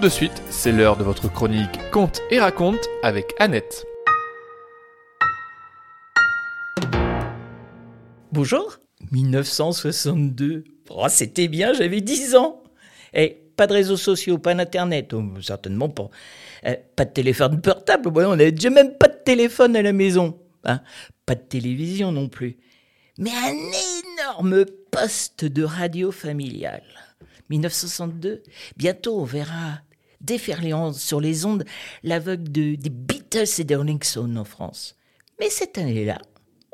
Tout de suite, c'est l'heure de votre chronique Conte et Raconte avec Annette. Bonjour, 1962. Oh, c'était bien, j'avais 10 ans. Et pas de réseaux sociaux, pas d'internet, certainement pas. Pas de téléphone portable, on n'avait déjà même pas de téléphone à la maison. Hein. Pas de télévision non plus. Mais un énorme poste de radio familiale. 1962, bientôt on verra déferler sur les ondes la vague des Beatles et des Rolling Stones en France. Mais cette année-là,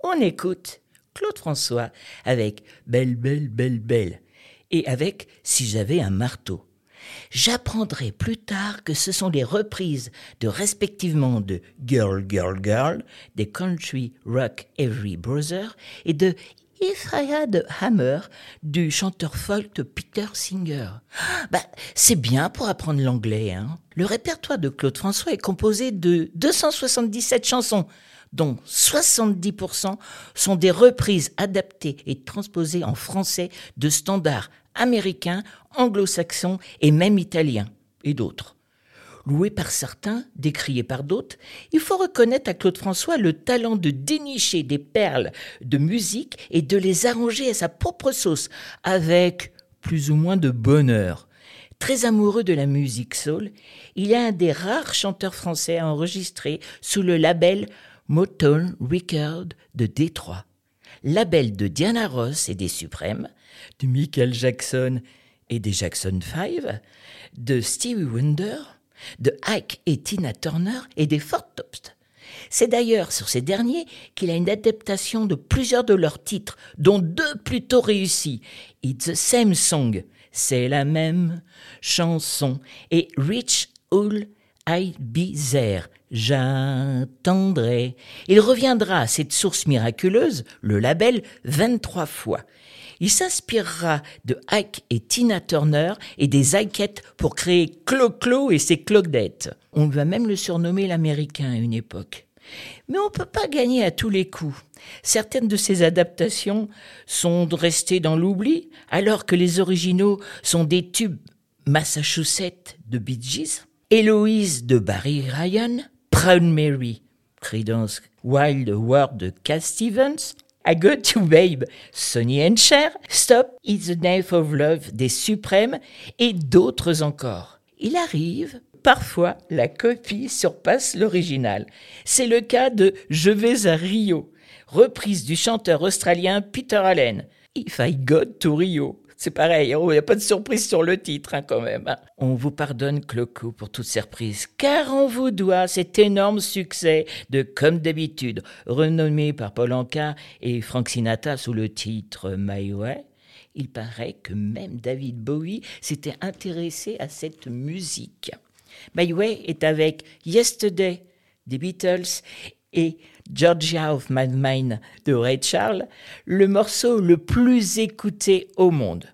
on écoute Claude François avec « Belle, belle, belle, belle » et avec « Si j'avais un marteau ». J'apprendrai plus tard que ce sont les reprises de respectivement de « Girl, girl, girl », des « Country Rock Every Brother » et de « If I Had a Hammer » du chanteur folk Peter Singer. C'est bien pour apprendre l'anglais. Hein. Le répertoire de Claude François est composé de 277 chansons, dont 70% sont des reprises adaptées et transposées en français de standards américains, anglo-saxons et même italiens, et d'autres. Loué par certains, décrié par d'autres, il faut reconnaître à Claude François le talent de dénicher des perles de musique et de les arranger à sa propre sauce, avec plus ou moins de bonheur. Très amoureux de la musique soul, il est un des rares chanteurs français à enregistrer sous le label Motown Records de Détroit, label de Diana Ross et des Supremes, de Michael Jackson et des Jackson 5, de Stevie Wonder, de Ike et Tina Turner et des Four Tops. C'est d'ailleurs sur ces derniers qu'il a une adaptation de plusieurs de leurs titres, dont deux plutôt réussis, « It's the same song », c'est la même chanson, et « Reach all I'll be there », j'attendrai. Il reviendra à cette source miraculeuse, le label, 23 fois. Il s'inspirera de Ike et Tina Turner et des Ikettes pour créer Clo-Clo et ses Cloquedettes. On va même le surnommer l'Américain à une époque. Mais on ne peut pas gagner à tous les coups. Certaines de ces adaptations sont restées dans l'oubli, alors que les originaux sont des tubes Massachusetts de Bee Gees, Héloïse de Barry Ryan, Proud Mary, Credence, Wild World de Cat Stevens, I Got You Babe, Sonny and Cher, Stop, It's the Knife of Love des Supremes et d'autres encore. Il arrive, parfois, la copie surpasse l'original. C'est le cas de Je vais à Rio, reprise du chanteur australien Peter Allen, If I Got to Rio. C'est pareil, il n'y a pas de surprise sur le titre hein, quand même. Hein. On vous pardonne Cloco pour toute surprise, car on vous doit cet énorme succès de Comme d'habitude, renommé par Paul Anka et Frank Sinatra sous le titre My Way. Il paraît que même David Bowie s'était intéressé à cette musique. My Way est avec Yesterday des Beatles et Georgia of My Mind de Ray Charles, le morceau le plus écouté au monde.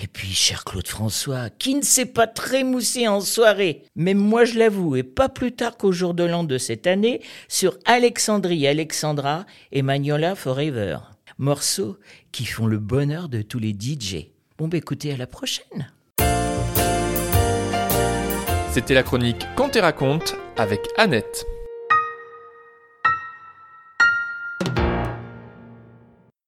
Et puis, cher Claude François, qui ne s'est pas trémoussé en soirée, mais moi je l'avoue, et pas plus tard qu'au jour de l'an de cette année, sur Alexandrie, Alexandra et Magnolia Forever. Morceaux qui font le bonheur de tous les DJ. Écoutez, à la prochaine. C'était la chronique Conte et Raconte avec Annette.